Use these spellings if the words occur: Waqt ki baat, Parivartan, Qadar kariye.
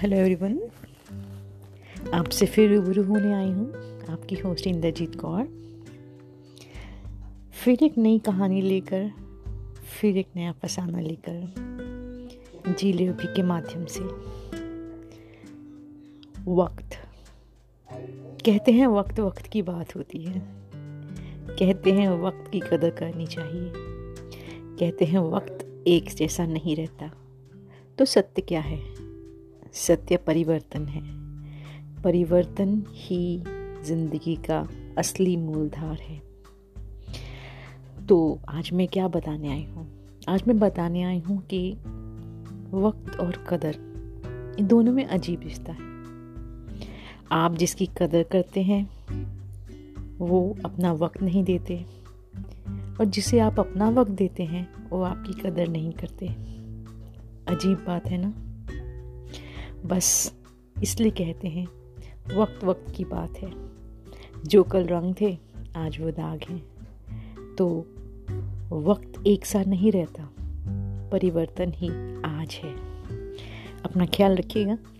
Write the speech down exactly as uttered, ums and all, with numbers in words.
Hello everyone, आपसे फिर रूबरू होने आई हूँ। आपकी होस्ट इंद्रजीत कौर फिर एक नई कहानी लेकर, फिर एक नया फसाना लेकर, जी ले अभी के माध्यम से। वक्त कहते हैं, वक्त वक्त की बात होती है। कहते हैं वक्त की कदर करनी चाहिए। कहते हैं वक्त एक जैसा नहीं रहता। तो सत्य क्या है? सत्य परिवर्तन है। परिवर्तन ही जिंदगी का असली मूलधार है। तो आज मैं क्या बताने आई हूँ? आज मैं बताने आई हूँ कि वक्त और कदर, इन दोनों में अजीब रिश्ता है। आप जिसकी कदर करते हैं वो अपना वक्त नहीं देते, और जिसे आप अपना वक्त देते हैं वो आपकी कदर नहीं करते। अजीब बात है ना। बस इसलिए कहते हैं वक्त वक्त की बात है। जो कल रंग थे आज वो दाग हैं। तो वक्त एक सा नहीं रहता, परिवर्तन ही आज है। अपना ख्याल रखिएगा।